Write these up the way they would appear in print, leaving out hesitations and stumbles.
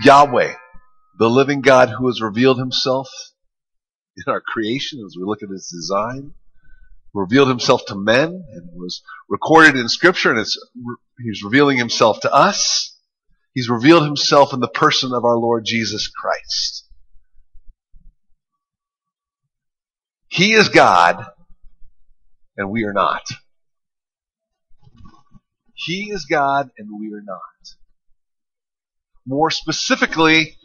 Yahweh, the living God who has revealed himself in our creation as we look at his design, revealed himself to men and was recorded in Scripture, and he's revealing himself to us. He's revealed himself in the person of our Lord Jesus Christ. He is God, and we are not. He is God, and we are not. More specifically,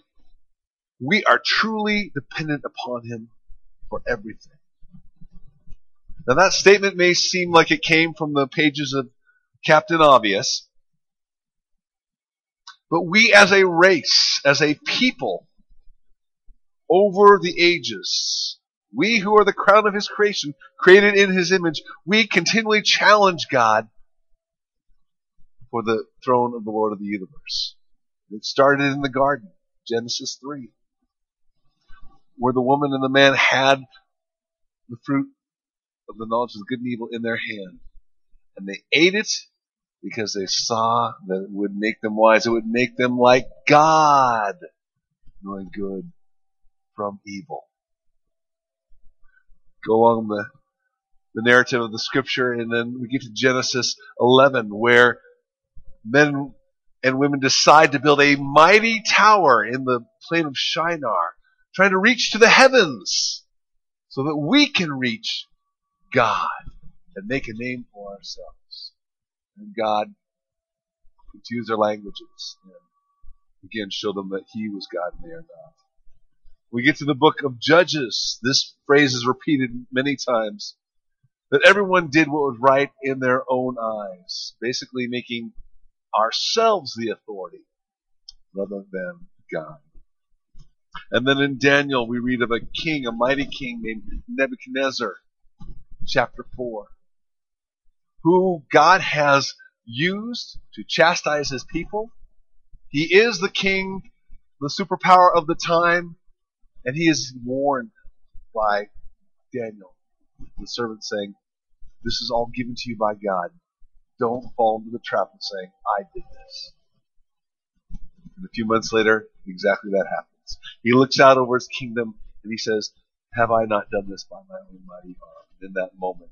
we are truly dependent upon him for everything. Now, that statement may seem like it came from the pages of Captain Obvious, but we as a race, as a people, over the ages, we who are the crown of his creation, created in his image, we continually challenge God for the throne of the Lord of the universe. It started in the garden, Genesis 3, where the woman and the man had the fruit of the knowledge of good and evil in their hand. And they ate it because they saw that it would make them wise. It would make them like God, knowing good from evil. Go along the narrative of the Scripture, and then we get to Genesis 11, where men and women decide to build a mighty tower in the plain of Shinar, trying to reach to the heavens so that we can reach God and make a name for ourselves. And God could use their languages and again show them that he was God and they are not. We get to the book of Judges. This phrase is repeated many times. That everyone did what was right in their own eyes, basically making ourselves the authority rather than God. And then in Daniel we read of a king, a mighty king named Nebuchadnezzar, chapter 4, who God has used to chastise his people. He is the king, the superpower of the time, and he is warned by Daniel, the servant, saying, "This is all given to you by God. Don't fall into the trap of saying, I did this." And a few months later, exactly that happens. He looks out over his kingdom and he says, "Have I not done this by my own mighty arm?" And in that moment,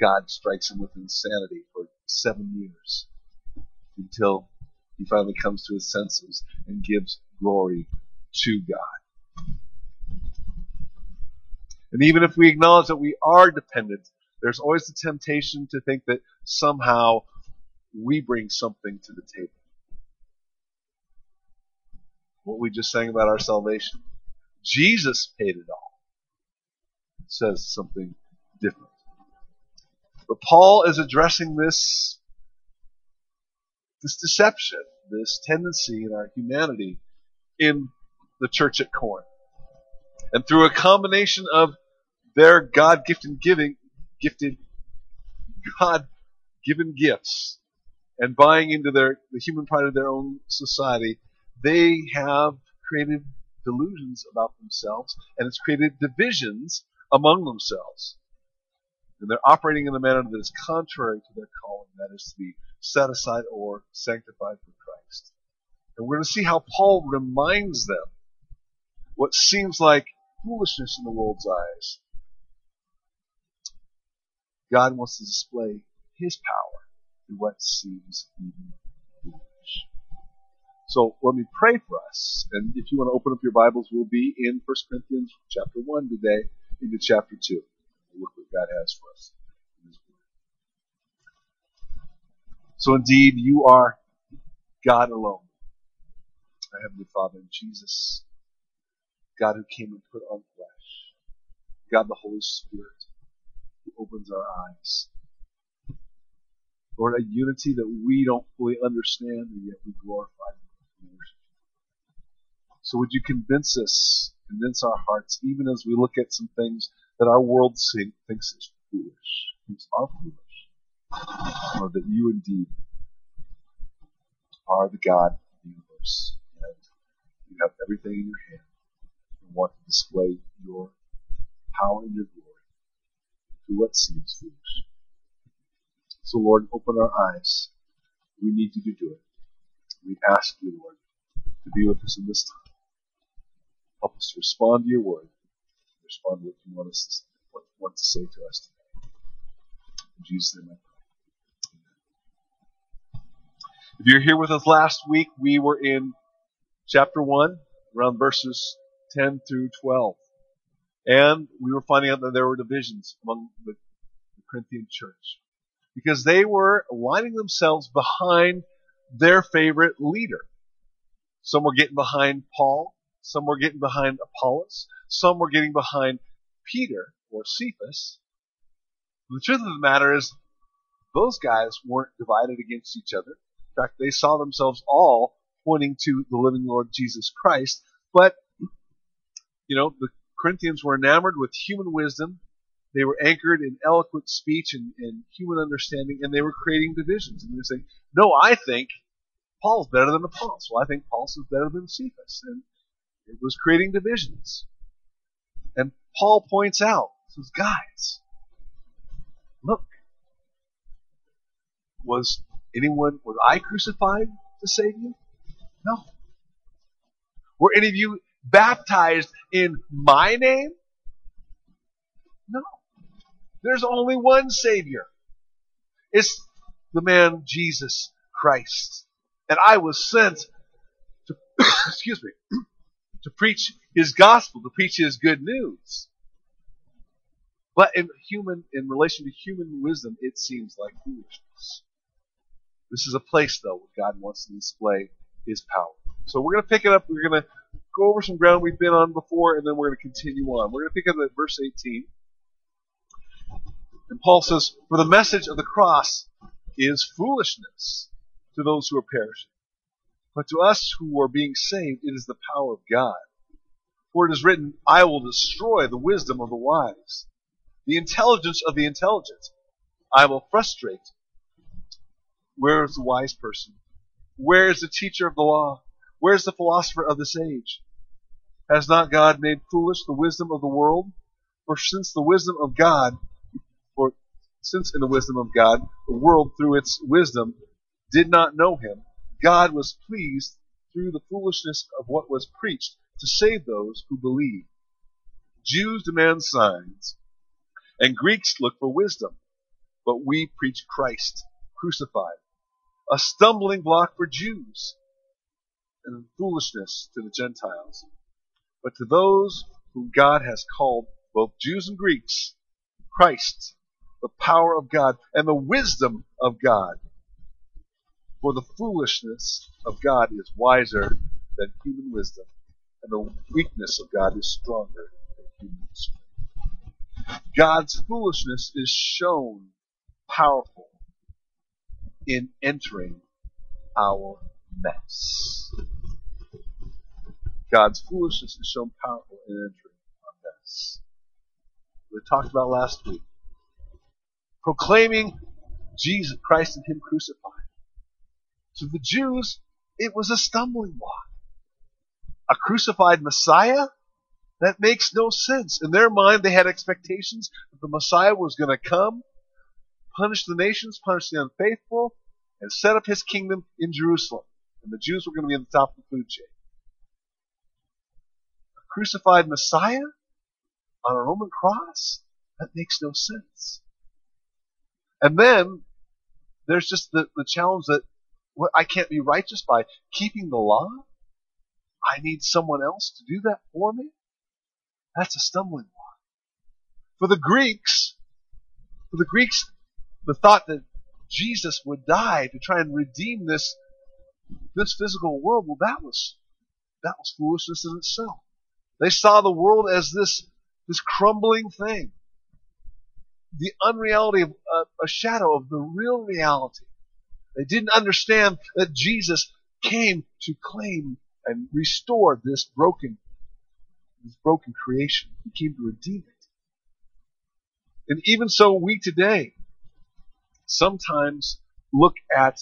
God strikes him with insanity for 7 years until he finally comes to his senses and gives glory to God. And even if we acknowledge that we are dependent, there's always the temptation to think that somehow we bring something to the table. What we just sang about our salvation. Jesus paid it all. It says something different. But Paul is addressing this deception, this tendency in our humanity in the church at Corinth. And through a combination of their God-given gifts and buying into the human pride of their own society, they have created delusions about themselves, and it's created divisions among themselves. And they're operating in a manner that is contrary to their calling, that is to be set aside or sanctified for Christ. And we're going to see how Paul reminds them what seems like foolishness in the world's eyes. God wants to display his power in what seems even foolish. So let me pray for us. And if you want to open up your Bibles, we'll be in 1 Corinthians chapter 1 today into chapter 2. We'll look what God has for us in his word. So indeed, you are God alone, our Heavenly Father, and Jesus, God who came and put on flesh, God the Holy Spirit, opens our eyes. Lord, a unity that we don't fully understand, and yet we glorify you. So would you convince us, convince our hearts, even as we look at some things that our world thinks is foolish, thinks are foolish, Lord, that you indeed are the God of the universe, and you have everything in your hand, and want to display your power and your glory to what seems foolish. So Lord, open our eyes. We need you to do it. We ask you, Lord, to be with us in this time. Help us to respond to your word, respond to what you want us to, what you want to say to us today. In Jesus' name I pray. Amen. If you're here with us last week, we were in chapter 1, around verses 10 through 12. And we were finding out that there were divisions among the Corinthian church, because they were aligning themselves behind their favorite leader. Some were getting behind Paul. Some were getting behind Apollos. Some were getting behind Peter or Cephas. The truth of the matter is, those guys weren't divided against each other. In fact, they saw themselves all pointing to the living Lord Jesus Christ. But, you know, the Corinthians were enamored with human wisdom. They were anchored in eloquent speech and human understanding, and they were creating divisions. And they were saying, no, I think Paul's better than Apollos. Well, I think Paul's is better than Cephas. And it was creating divisions. And Paul points out, says, guys, look, was I crucified to save you? No. Were any of you baptized in my name? No. There's only one Savior. It's the man Jesus Christ. And I was sent to, to preach his gospel, to preach his good news. But in relation to human wisdom, it seems like foolishness. This is a place, though, where God wants to display his power. So we're going to pick it up. We're going to go over some ground we've been on before, and then we're going to continue on. We're going to pick up at verse 18. And Paul says, for the message of the cross is foolishness to those who are perishing, but to us who are being saved, it is the power of God. For it is written, I will destroy the wisdom of the wise, the intelligence of the intelligent. I will frustrate. Where is the wise person? Where is the teacher of the law? Where is the philosopher of this age? Has not God made foolish the wisdom of the world? For since in the wisdom of God, the world through its wisdom did not know him, God was pleased through the foolishness of what was preached to save those who believe. Jews demand signs, and Greeks look for wisdom, but we preach Christ crucified, a stumbling block for Jews, and foolishness to the Gentiles. But to those whom God has called, both Jews and Greeks, Christ, the power of God, and the wisdom of God. For the foolishness of God is wiser than human wisdom, and the weakness of God is stronger than human strength. God's foolishness is shown powerful in entering our mess. God's foolishness is shown powerful in entering our mess. We talked about last week. Proclaiming Jesus Christ and him crucified. To the Jews, it was a stumbling block. A crucified Messiah? That makes no sense. In their mind, they had expectations that the Messiah was going to come, punish the nations, punish the unfaithful, and set up his kingdom in Jerusalem. And the Jews were going to be at the top of the food chain. A crucified Messiah on a Roman cross? That makes no sense. And then there's just the challenge that I can't be righteous by keeping the law. I need someone else to do that for me. That's a stumbling block. For the Greeks, the thought that Jesus would die to try and redeem this physical world, well, that was foolishness in itself. They saw the world as this crumbling thing. The unreality of a shadow of the real reality. They didn't understand that Jesus came to claim and restore this broken creation. He came to redeem it. And even so, we today sometimes look at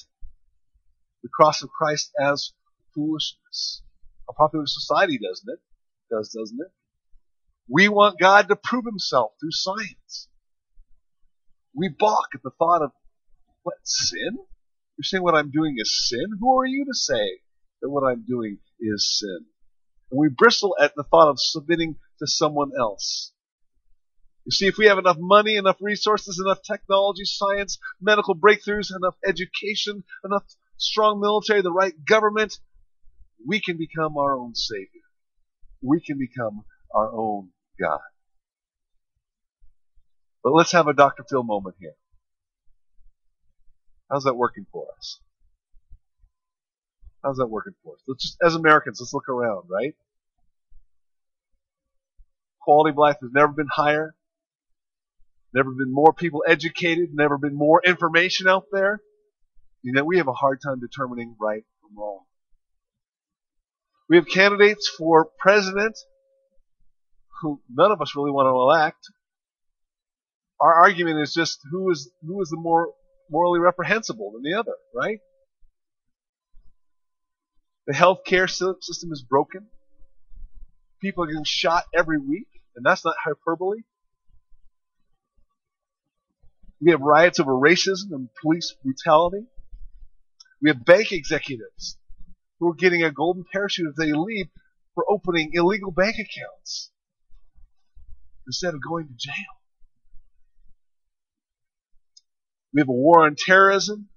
the cross of Christ as foolishness. Our popular society doesn't it? We want God to prove himself through science. We balk at the thought of, what, sin? You're saying what I'm doing is sin? Who are you to say that what I'm doing is sin. And we bristle at the thought of submitting to someone else. You see, if we have enough money, enough resources, enough technology, science, medical breakthroughs, enough education, enough strong military, the right government, we can become our own Savior. We can become our own God. But let's have a Dr. Phil moment here. How's that working for us? How's that working for us? Let's just, as Americans, let's look around, right? Quality of life has never been higher. Never been more people educated. Never been more information out there. You know, we have a hard time determining right from wrong. We have candidates for president who none of us really want to elect. Our argument is just who is the more morally reprehensible than the other, right? The healthcare system is broken. People are getting shot every week, and that's not hyperbole. We have riots over racism and police brutality. We have bank executives who are getting a golden parachute if they leave for opening illegal bank accounts instead of going to jail. We have a war on terrorism.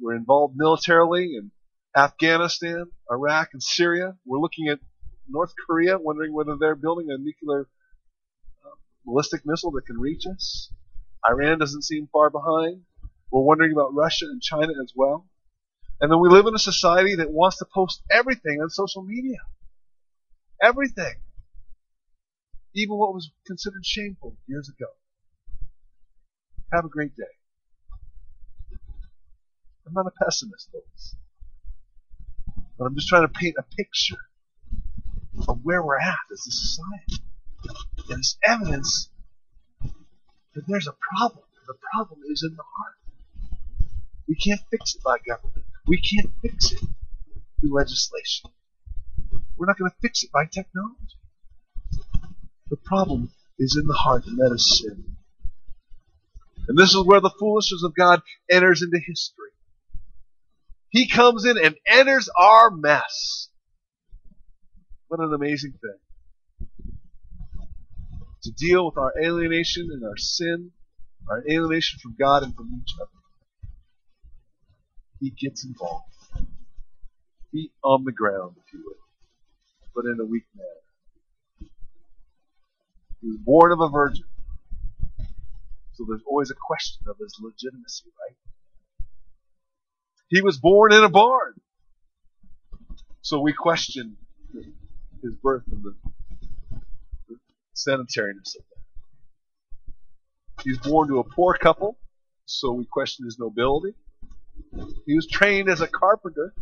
We're involved militarily in Afghanistan, Iraq, and Syria. We're looking at North Korea, wondering whether they're building a nuclear ballistic missile that can reach us. Iran doesn't seem far behind. We're wondering about Russia and China as well. And then we live in a society that wants to post everything on social media. Everything. Even what was considered shameful years ago. Have a great day. I'm not a pessimist, folks. But I'm just trying to paint a picture of where we're at as a society. And it's evidence that there's a problem. The problem is in the heart. We can't fix it by government. We can't fix it through legislation. We're not going to fix it by technology. The problem is in the heart, and that is sin. And this is where the foolishness of God enters into history. He comes in and enters our mess. What an amazing thing. To deal with our alienation and our sin, our alienation from God and from each other. He gets involved. Feet on the ground, if you will, but in a weak manner. He was born of a virgin. So there's always a question of his legitimacy, right? He was born in a barn. So we question his birth and the sanitariness of that. He was born to a poor couple, so we question his nobility. He was trained as a carpenter,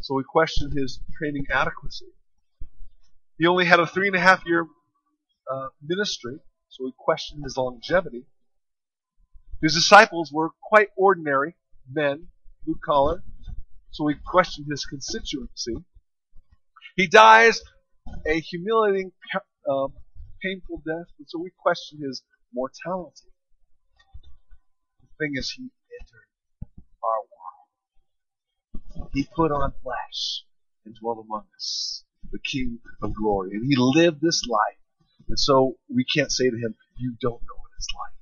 so we question his training adequacy. He only had a 3.5-year ministry, so we question his longevity. His disciples were quite ordinary men, blue collar, so we question his constituency. He dies a humiliating, painful death, and so we question his mortality. The thing is, he entered our world. He put on flesh and dwelt among us, the King of glory, and he lived this life. And so we can't say to him, you don't know what it's like.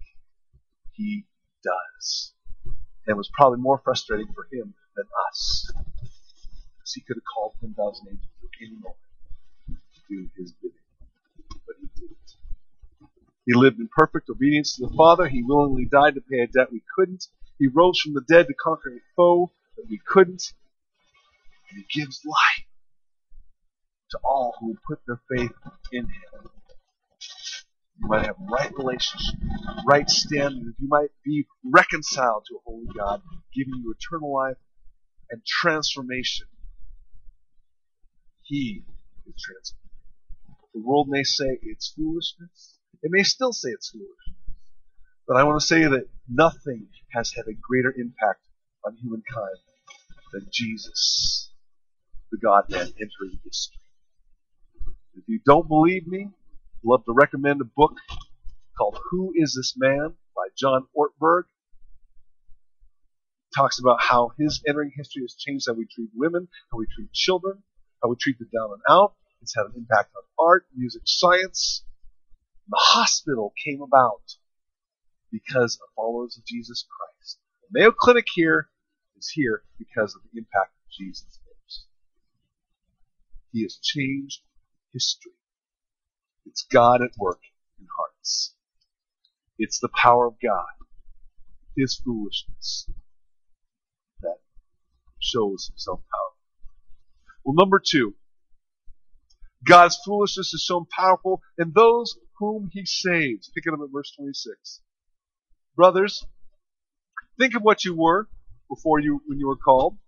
He does. And it was probably more frustrating for him than us. Because he could have called 10,000 angels at any moment to do his bidding. But he didn't. He lived in perfect obedience to the Father. He willingly died to pay a debt we couldn't. He rose from the dead to conquer a foe that we couldn't. And he gives life to all who put their faith in him. You might have right relationship, right standing. You might be reconciled to a holy God, giving you eternal life and transformation. He is transformed. The world may say it's foolishness. It may still say it's foolish. But I want to say that nothing has had a greater impact on humankind than Jesus, the God-man entering history. If you don't believe me, I'd love to recommend a book called Who Is This Man? By John Ortberg. It talks about how his entering history has changed how we treat women, how we treat children, how we treat the down and out. It's had an impact on art, music, science. The hospital came about because of followers of Jesus Christ. The Mayo Clinic here is here because of the impact of Jesus lives. He has changed history. It's God at work in hearts. It's the power of God, His foolishness, that shows Himself powerful. Well, number two, God's foolishness is shown powerful in those whom He saves. Pick it up at verse 26. Brothers, think of what you were when you were called.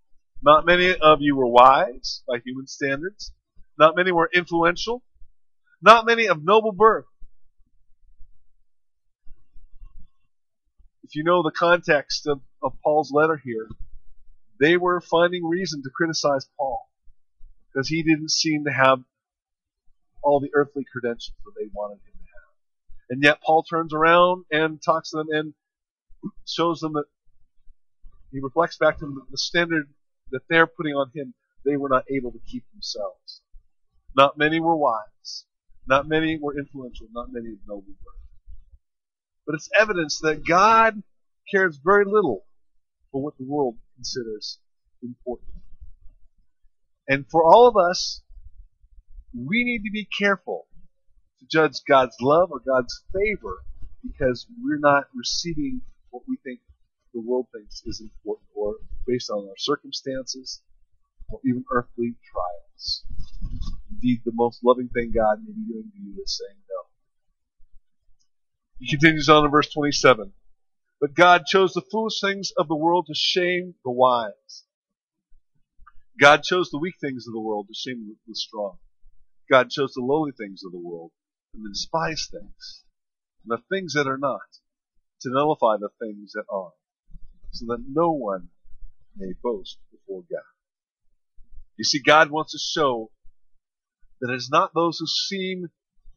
Not many of you were wise by human standards. Not many were influential. Not many of noble birth. If you know the context of Paul's letter here, they were finding reason to criticize Paul because he didn't seem to have all the earthly credentials that they wanted him to have. And yet Paul turns around and talks to them and shows them that he reflects back to them the standard that they're putting on him they were not able to keep themselves. Not many were wise. Not many were influential. Not many of noble birth. But it's evidence that God cares very little for what the world considers important. And for all of us, we need to be careful to judge God's love or God's favor because we're not receiving what we think the world thinks is important or based on our circumstances or even earthly trials. Indeed, the most loving thing God may be doing to you is saying no. He continues on in verse 27. But God chose the foolish things of the world to shame the wise. God chose the weak things of the world to shame the strong. God chose the lowly things of the world and the despised things, and the things that are not, to nullify the things that are, so that no one may boast before God. You see, God wants to show that it is not those who seem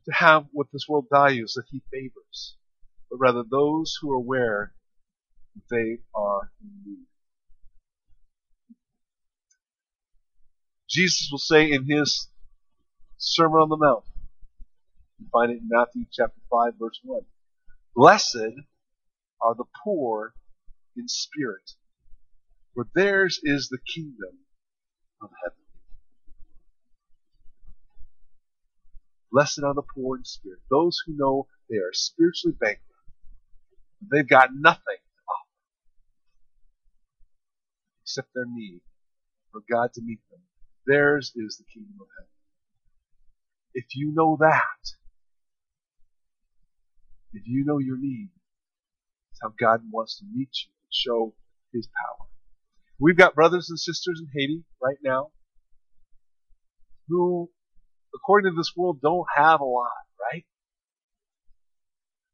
to have what this world values that He favors, but rather those who are aware that they are in need. Jesus will say in His Sermon on the Mount, you find it in Matthew chapter 5, verse 1, "Blessed are the poor in spirit, for theirs is the kingdom of heaven." Blessed are the poor in spirit, those who know they are spiritually bankrupt. They've got nothing to offer except their need for God to meet them. Theirs is the kingdom of heaven. If you know that, if you know your need, it's how God wants to meet you and show His power. We've got brothers and sisters in Haiti right now who, according to this world, don't have a lot, right?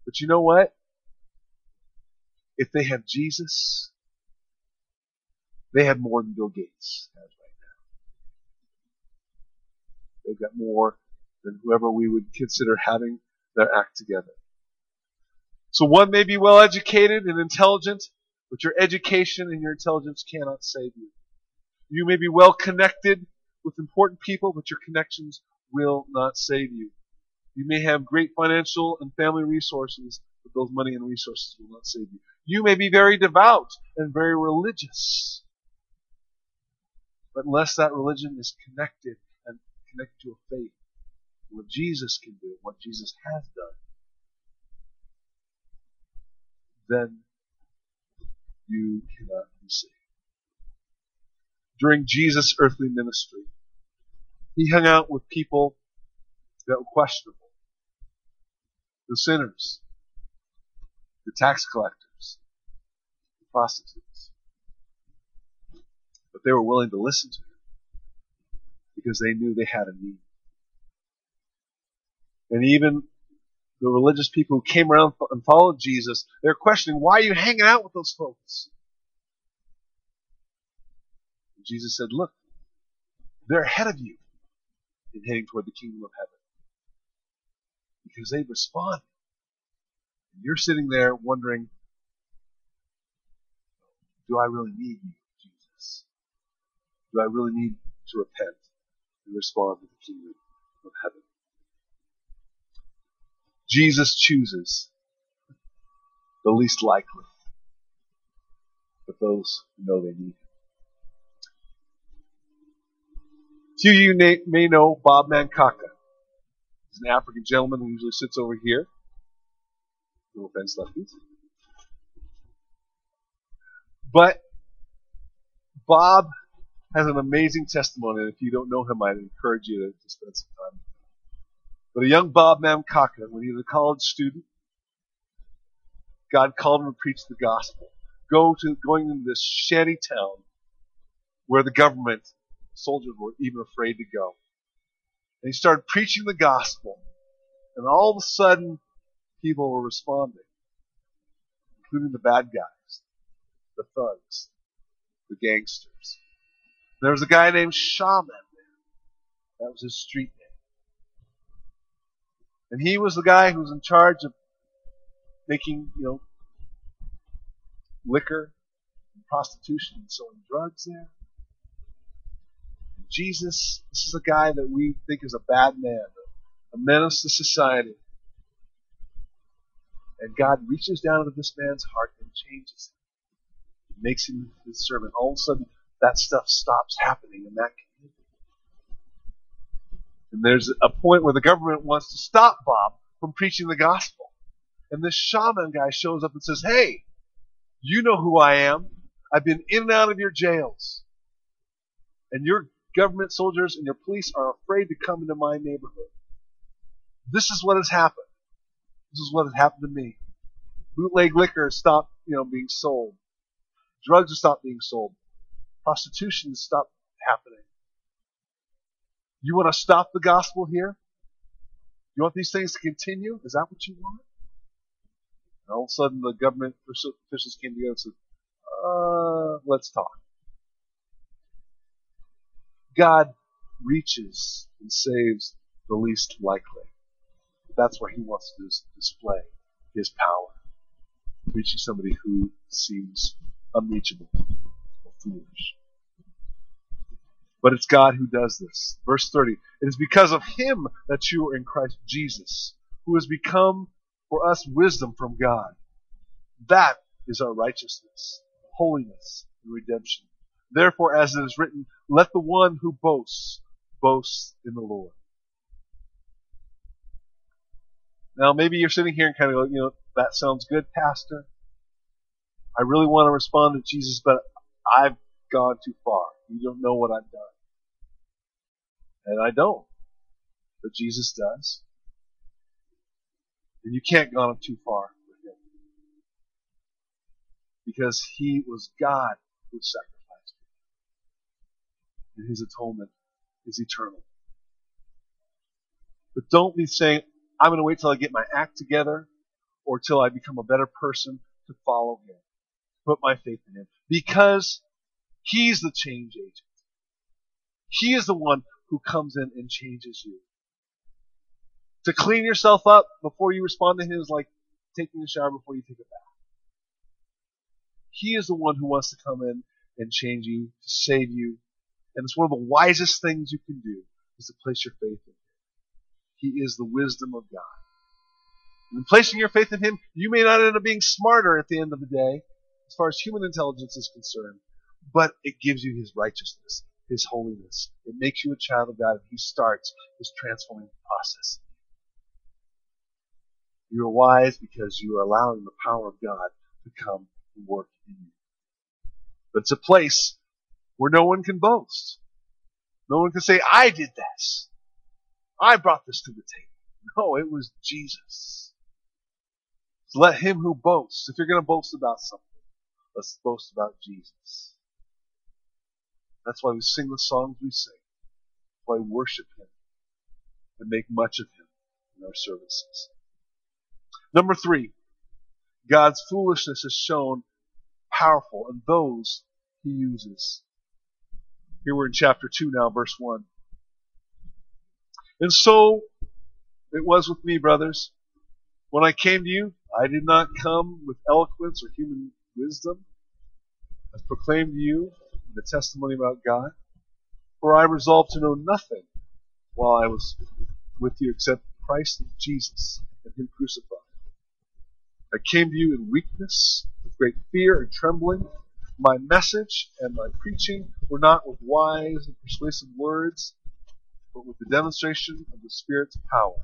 But you know what? If they have Jesus, they have more than Bill Gates has right now. They've got more than whoever we would consider having their act together. So one may be well educated and intelligent, but your education and your intelligence cannot save you. You may be well connected with important people, but your connections will not save you. You may have great financial and family resources, but those money and resources will not save you. You may be very devout and very religious, but unless that religion is connected and connected to a faith, what Jesus can do, what Jesus has done, then you cannot be saved. During Jesus' earthly ministry, He hung out with people that were questionable. The sinners, the tax collectors, the prostitutes. But they were willing to listen to Him because they knew they had a need. And even the religious people who came around and followed Jesus, they're questioning, why are you hanging out with those folks? And Jesus said, look, they're ahead of you in heading toward the kingdom of heaven because they've responded. And you're sitting there wondering, do I really need you, Jesus? Do I really need to repent and respond to the kingdom of heaven. Jesus chooses the least likely, but those who know they need him. Few of you may know Bob Mamkaka. He's an African gentleman who usually sits over here. No offense, lefties. But Bob has an amazing testimony, and if you don't know him, I'd encourage you to spend some time. But a young Bob Mamkaka, when he was a college student, God called him to preach the gospel. Going into this shanty town where the government soldiers were even afraid to go. And he started preaching the gospel, and all of a sudden, people were responding, including the bad guys, the thugs, the gangsters. There was a guy named Shaman there. That was his street name. And he was the guy who was in charge of making, liquor and prostitution and selling drugs there. And Jesus, this is a guy that we think is a bad man, a menace to society. And God reaches down into this man's heart and changes him. He makes him his servant. All of a sudden, that stuff stops happening in that community. And there's a point where the government wants to stop Bob from preaching the gospel. And this Shaman guy shows up and says, "Hey, you know who I am. I've been in and out of your jails. And your government soldiers and your police are afraid to come into my neighborhood. This is what has happened. This is what has happened to me. Bootleg liquor has stopped, being sold. Drugs have stopped being sold. Prostitution has stopped happening. You want to stop the gospel here? You want these things to continue? Is that what you want?" And all of a sudden, the government officials came together and said, "Let's talk." God reaches and saves the least likely. That's where he wants to display his power, reaching somebody who seems unreachable or foolish. But it's God who does this. Verse 30, "It is because of him that you are in Christ Jesus, who has become for us wisdom from God. That is our righteousness, holiness, and redemption. Therefore, as it is written, let the one who boasts, boast in the Lord." Now, maybe you're sitting here and kind of go, "That sounds good, Pastor. I really want to respond to Jesus, but I've gone too far. You don't know what I've done." And I don't. But Jesus does. And you can't go too far with him. Because he was God who sacrificed him. And his atonement is eternal. But don't be saying, "I'm going to wait till I get my act together or till I become a better person to follow him, put my faith in him." Because he's the change agent. He is the one who comes in and changes you. To clean yourself up before you respond to him is like taking a shower before you take a bath. He is the one who wants to come in and change you, to save you. And it's one of the wisest things you can do is to place your faith in him. He is the wisdom of God. And in placing your faith in him, you may not end up being smarter at the end of the day, as far as human intelligence is concerned, but it gives you his righteousness, his holiness. It makes you a child of God, and he starts his transforming process. You are wise because you are allowing the power of God to come and work in you. But it's a place where no one can boast. No one can say, "I did this. I brought this to the table." No, it was Jesus. So let him who boasts, if you're going to boast about something, let's boast about Jesus. That's why we sing the songs we sing. That's why we worship him and make much of him in our services. Number 3, God's foolishness is shown powerful in those he uses. Here we're in chapter 2 now, verse 1. "And so it was with me, brothers. When I came to you, I did not come with eloquence or human wisdom. I proclaimed to you the testimony about God. For I resolved to know nothing while I was with you except Christ Jesus and Him crucified. I came to you in weakness, with great fear and trembling. My message and my preaching were not with wise and persuasive words, but with the demonstration of the Spirit's power,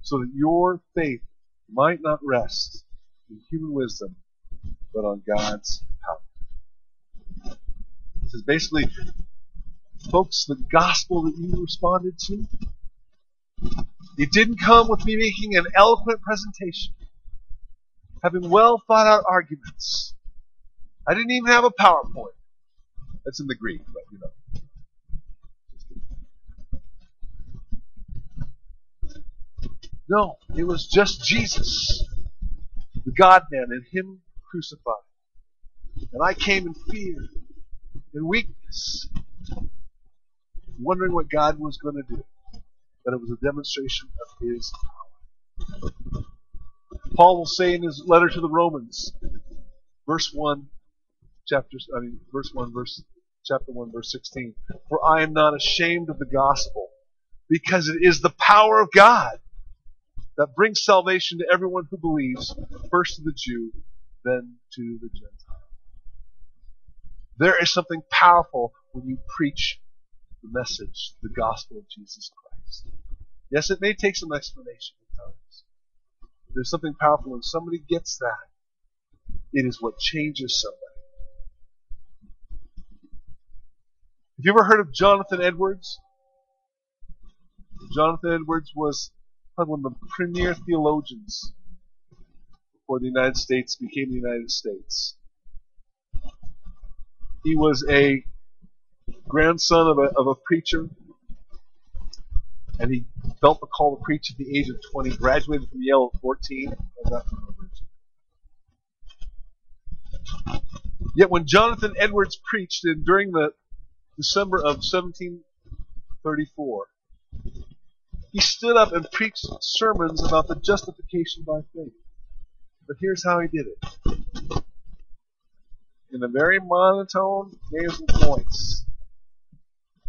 so that your faith might not rest in human wisdom, but on God's power. This is basically, folks, the gospel that you responded to. It didn't come with me making an eloquent presentation, having well thought out arguments. I didn't even have a PowerPoint. That's in the Greek, but you know. No, it was just Jesus, the God-man, and Him crucified. And I came in fear and weakness, wondering what God was going to do. But it was a demonstration of His power. Paul will say in his letter to the Romans, chapter 1, verse 16, "For I am not ashamed of the gospel, because it is the power of God that brings salvation to everyone who believes, first to the Jew, then to the Gentile." There is something powerful when you preach the message, the gospel of Jesus Christ. Yes, it may take some explanation at times. There's something powerful when somebody gets that. It is what changes somebody. Have you ever heard of Jonathan Edwards? Jonathan Edwards was one of the premier theologians before the United States became the United States. He was a grandson of a preacher, and he felt the call to preach at the age of 20, graduated from Yale at 14. Yet when Jonathan Edwards preached during the December of 1734, he stood up and preached sermons about the justification by faith. But here's how he did it. In a very monotone, nasal voice,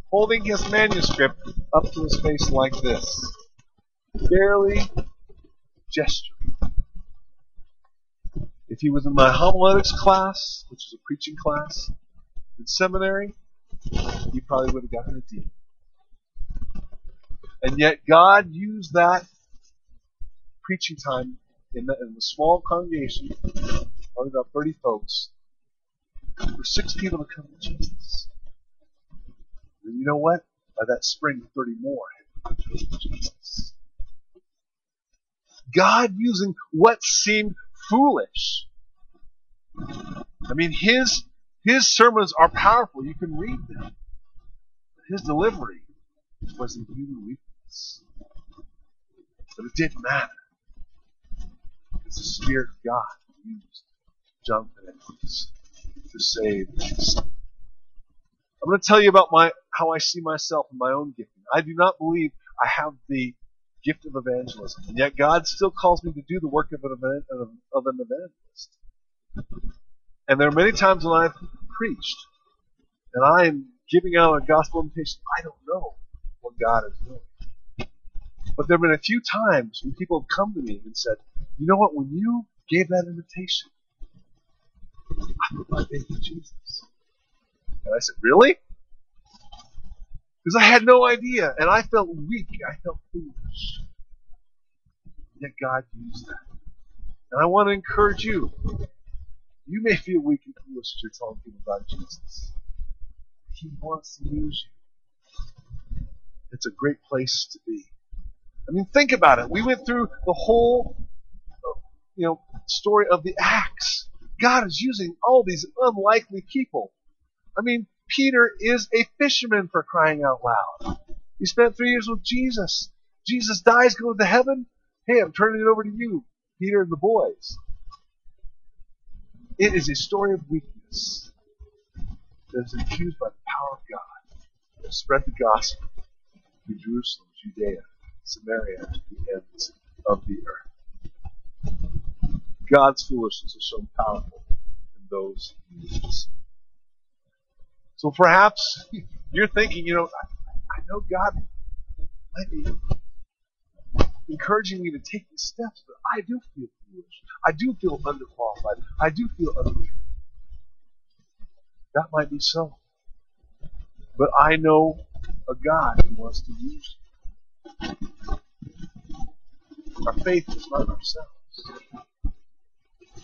holding his manuscript up to his face like this, barely gesturing. If he was in my homiletics class, which is a preaching class, in seminary, he probably would have gotten a D. And yet God used that preaching time in the small congregation, only about 30 folks, for 6 people to come to Jesus. And you know what? By that spring, 30 more had come to Jesus. God using what seemed foolish. I mean, his sermons are powerful. You can read them. His delivery was in human weakness. But it didn't matter. It's the Spirit of God who used Jonathan Edwards to save us. I'm going to tell you about how I see myself and my own gifting. I do not believe I have the gift of evangelism, and yet God still calls me to do the work of an evangelist. And there are many times when I've preached, and I am giving out a gospel invitation. I don't know what God is doing. But there have been a few times when people have come to me and said, "You know what, when you gave that invitation, I put my faith in Jesus." And I said, "Really?" Because I had no idea, and I felt weak, I felt foolish. Yet God used that. And I want to encourage you. You may feel weak and foolish as you're telling people about Jesus. He wants to use you. It's a great place to be. I mean, think about it. We went through the whole, story of the Acts. God is using all these unlikely people. I mean, Peter is a fisherman, for crying out loud. He spent 3 years with Jesus. Jesus dies, goes to heaven. "Hey, I'm turning it over to you, Peter and the boys." It is a story of weakness that is infused by the power of God to spread the gospel through Jerusalem, Judea, Samaria, to the ends of the earth. God's foolishness is so powerful in those who use us. So perhaps you're thinking, I know God might be encouraging me to take these steps, but I do feel foolish. I do feel underqualified. I do feel untrained. That might be so. But I know a God who wants to use you. Our faith is not ourselves.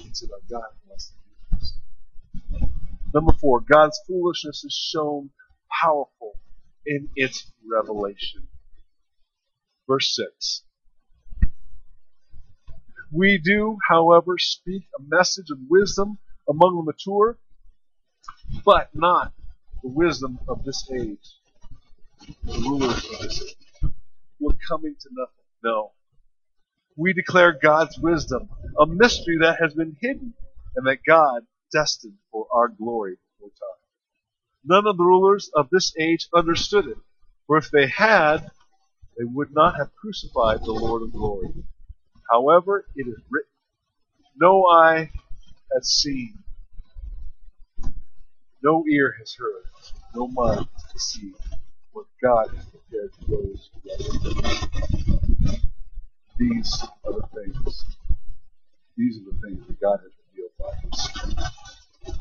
It's about God who wants to use us. Number 4, God's foolishness is shown powerful in its revelation. Verse 6. We do, however, speak a message of wisdom among the mature, but not the wisdom of this age, the rulers of this age, who are coming to nothing. No. We declare God's wisdom, a mystery that has been hidden, and that God destined for our glory for time. None of the rulers of this age understood it, for if they had, they would not have crucified the Lord of glory. However, it is written, no eye has seen, no ear has heard, no mind has conceived what God has prepared for those who love Him. These are the things. These are the things that God has revealed by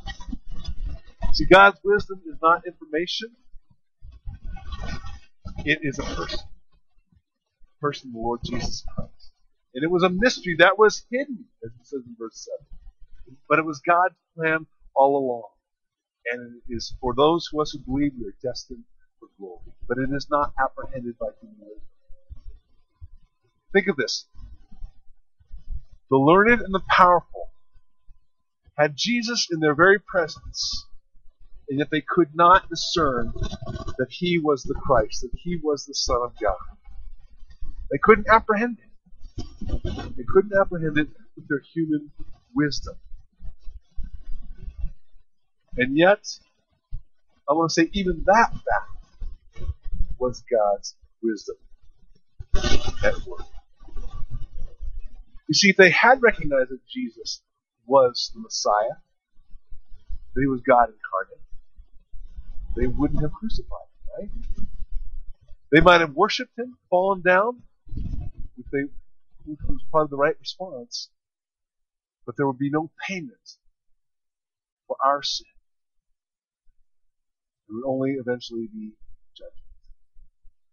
us. See, God's wisdom is not information. It is a person. The person of the Lord Jesus Christ. And it was a mystery that was hidden, as it says in verse 7. But it was God's plan all along. And it is for those of us who believe we are destined for glory. But it is not apprehended by human wisdom. Think of this. The learned and the powerful had Jesus in their very presence, and yet they could not discern that He was the Christ, that He was the Son of God. They couldn't apprehend it. They couldn't apprehend it with their human wisdom. And yet, I want to say even that fact was God's wisdom at work. You see, if they had recognized that Jesus was the Messiah, that He was God incarnate, they wouldn't have crucified Him, right? They might have worshipped Him, fallen down, which was probably the right response, but there would be no payment for our sin. There would only eventually be judgment.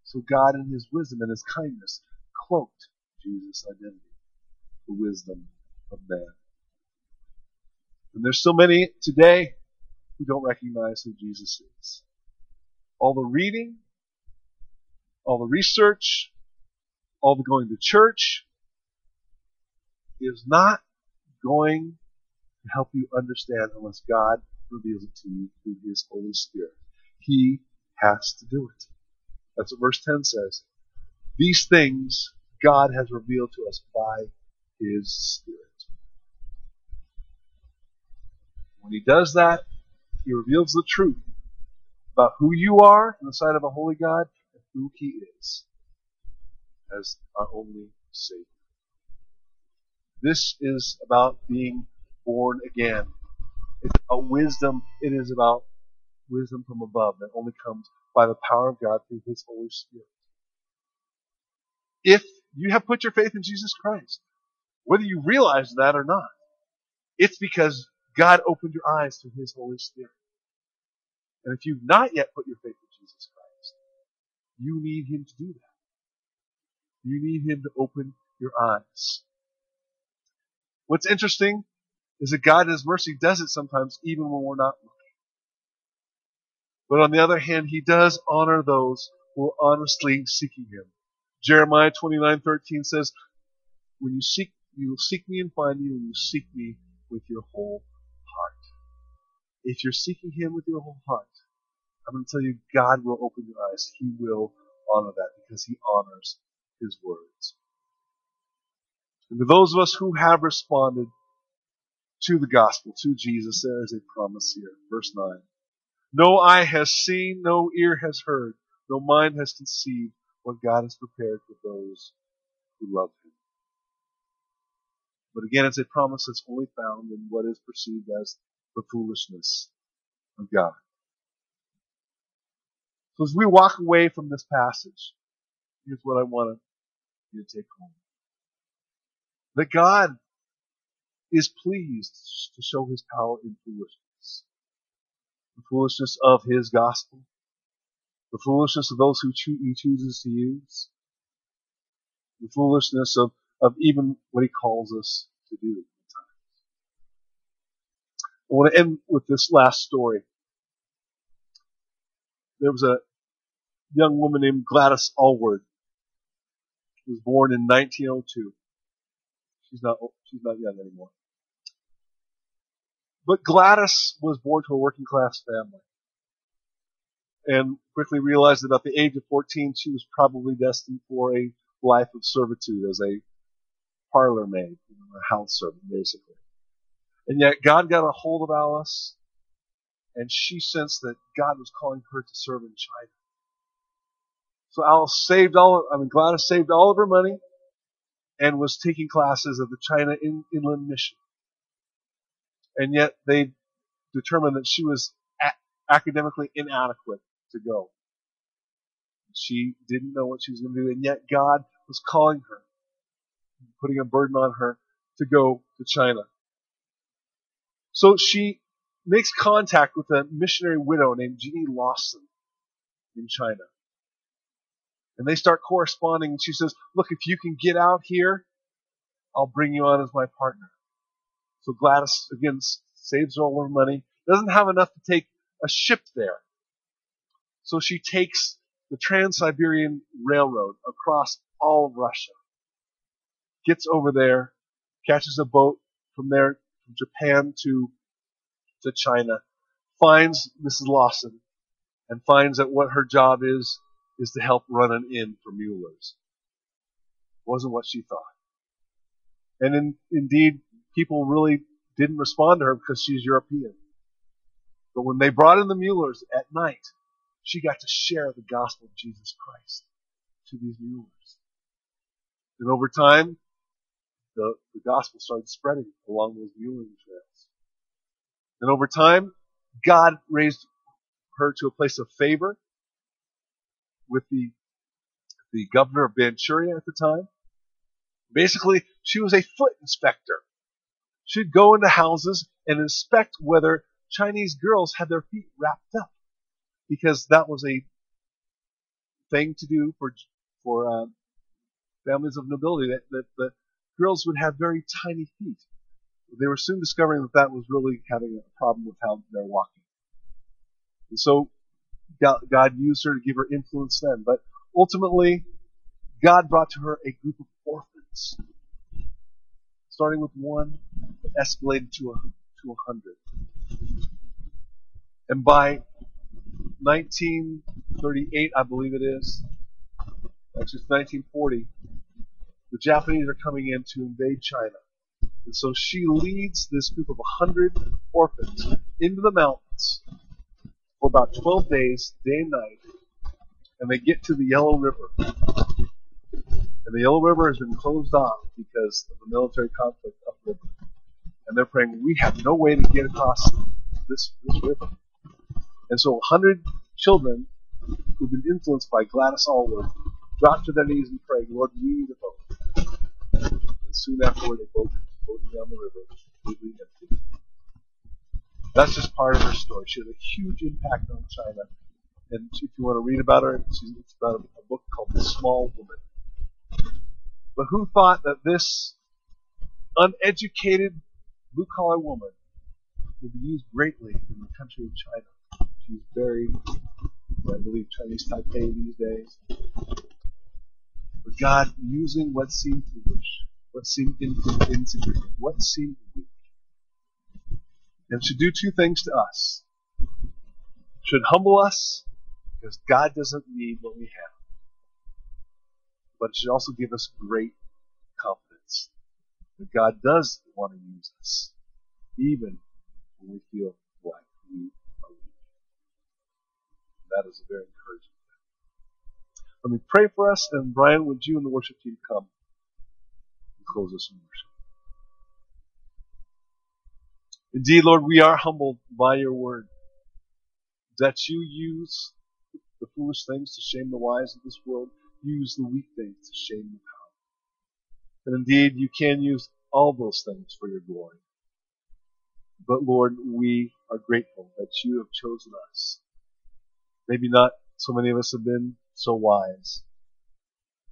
So God, in His wisdom and His kindness, cloaked Jesus' identity, the wisdom of man. And there's so many today who don't recognize who Jesus is. All the reading, all the research, all the going to church is not going to help you understand unless God reveals it to you through His Holy Spirit. He has to do it. That's what verse 10 says. These things God has revealed to us by His Spirit. When He does that, He reveals the truth about who you are in the sight of a holy God and who He is as our only Savior. This is about being born again. It's about wisdom. It is about wisdom from above that only comes by the power of God through His Holy Spirit. If you have put your faith in Jesus Christ, whether you realize that or not, it's because God opened your eyes through His Holy Spirit. And if you've not yet put your faith in Jesus Christ, you need Him to do that. You need Him to open your eyes. What's interesting is that God in His mercy does it sometimes even when we're not looking. But on the other hand, He does honor those who are honestly seeking Him. Jeremiah 29:13 says, when you seek, you will seek me and find me when you seek me with your whole heart. If you're seeking Him with your whole heart, I'm going to tell you, God will open your eyes. He will honor that because He honors His words. And for those of us who have responded to the gospel, to Jesus, there is a promise here. Verse 9. No eye has seen, no ear has heard, no mind has conceived what God has prepared for those who love Him. But again, it's a promise that's only found in what is perceived as the foolishness of God. So as we walk away from this passage, Here's what I want you to take home. That God is pleased to show his power in foolishness. The foolishness of his gospel. The foolishness of those who he chooses to use. The foolishness of even what he calls us to do at times. I want to end with this last story. There was a young woman named Gladys Aylward who was born in 1902. She's not young anymore. But Gladys was born to a working class family and quickly realized that at the age of 14 she was probably destined for a life of servitude as a parlor maid, a house servant, basically. And yet God got a hold of Alice, and she sensed that God was calling her to serve in China. So Gladys saved all of her money and was taking classes at the China Inland Mission. And yet they determined that she was academically inadequate to go. She didn't know what she was going to do, and yet God was calling her, putting a burden on her to go to China. So she makes contact with a missionary widow named Jeannie Lawson in China. And they start corresponding, and she says, look, if you can get out here, I'll bring you on as my partner. So Gladys, again, saves all her money, doesn't have enough to take a ship there. So she takes the Trans-Siberian Railroad across all of Russia, gets over there, catches a boat from there, from Japan to China, finds Mrs. Lawson, and finds out what her job is to help run an inn for Mueller's. Wasn't what she thought. And indeed, people really didn't respond to her because she's European. But when they brought in the Mueller's at night, she got to share the gospel of Jesus Christ to these Muellers. And over time, the gospel started spreading along those Muelling trails. And over time, God raised her to a place of favor with the governor of Banchuria at the time. Basically, she was a foot inspector. She'd go into houses and inspect whether Chinese girls had their feet wrapped up, because that was a thing to do for families of nobility, that the girls would have very tiny feet. They were soon discovering that was really having a problem with how they're walking. And so God used her to give her influence then. But ultimately, God brought to her a group of orphans, starting with one that escalated to 100. And by 1938, I believe it is, actually it's 1940, the Japanese are coming in to invade China. And so she leads this group of 100 orphans into the mountains for about 12 days, day and night, and they get to the Yellow River. And the Yellow River has been closed off because of the military conflict upriver. And they're praying, we have no way to get across this river. And so 100 children who've been influenced by Gladys Aylward drop to their knees and pray, Lord, we need a boat. And soon afterward, they boated down the river, completely empty. That's just part of her story. She had a huge impact on China. And if you want to read about her, it's about a book called The Small Woman. But who thought that this uneducated blue-collar woman would be used greatly in the country of China? She's very, I believe, Chinese Taipei these days. But God, using what seemed foolish, what seemed insignificant, what seemed weak, and should do two things to us. Should humble us, because God doesn't need what we have. But it should also give us great confidence that God does want to use us, even when we feel like we are weak. That is a very encouraging thing. Let me pray for us, and Brian, would you and the worship team come and close us in worship? Indeed, Lord, we are humbled by your word, that you use the foolish things to shame the wise of this world. use the weak things to shame the powerful. And indeed, you can use all those things for your glory. But Lord, we are grateful that you have chosen us. Maybe not so many of us have been so wise,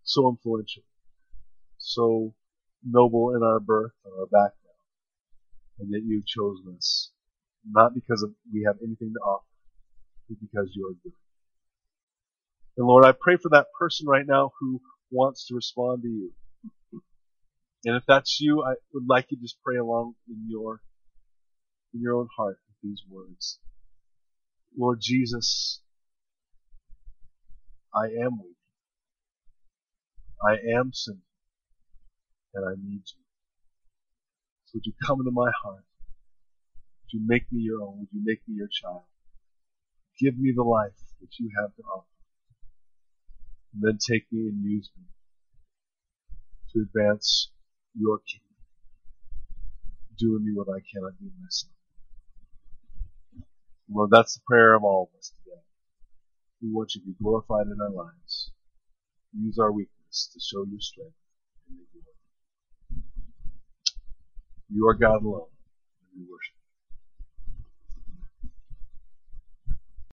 so influential, so noble in our birth or our background, and yet you've chosen us, not because we have anything to offer, but because you are good. And Lord, I pray for that person right now who wants to respond to you. And if that's you, I would like you to just pray along in your own heart with these words. Lord Jesus, I am weak. I am sinful. And I need you. So would you come into my heart? Would you make me your own? Would you make me your child? Give me the life that you have to offer. And then take me and use me to advance your kingdom. Do in me what I cannot do myself. Lord, that's the prayer of all of us today. We want you to be glorified in our lives. Use our weakness to show your strength and your glory. You are God alone, and we worship.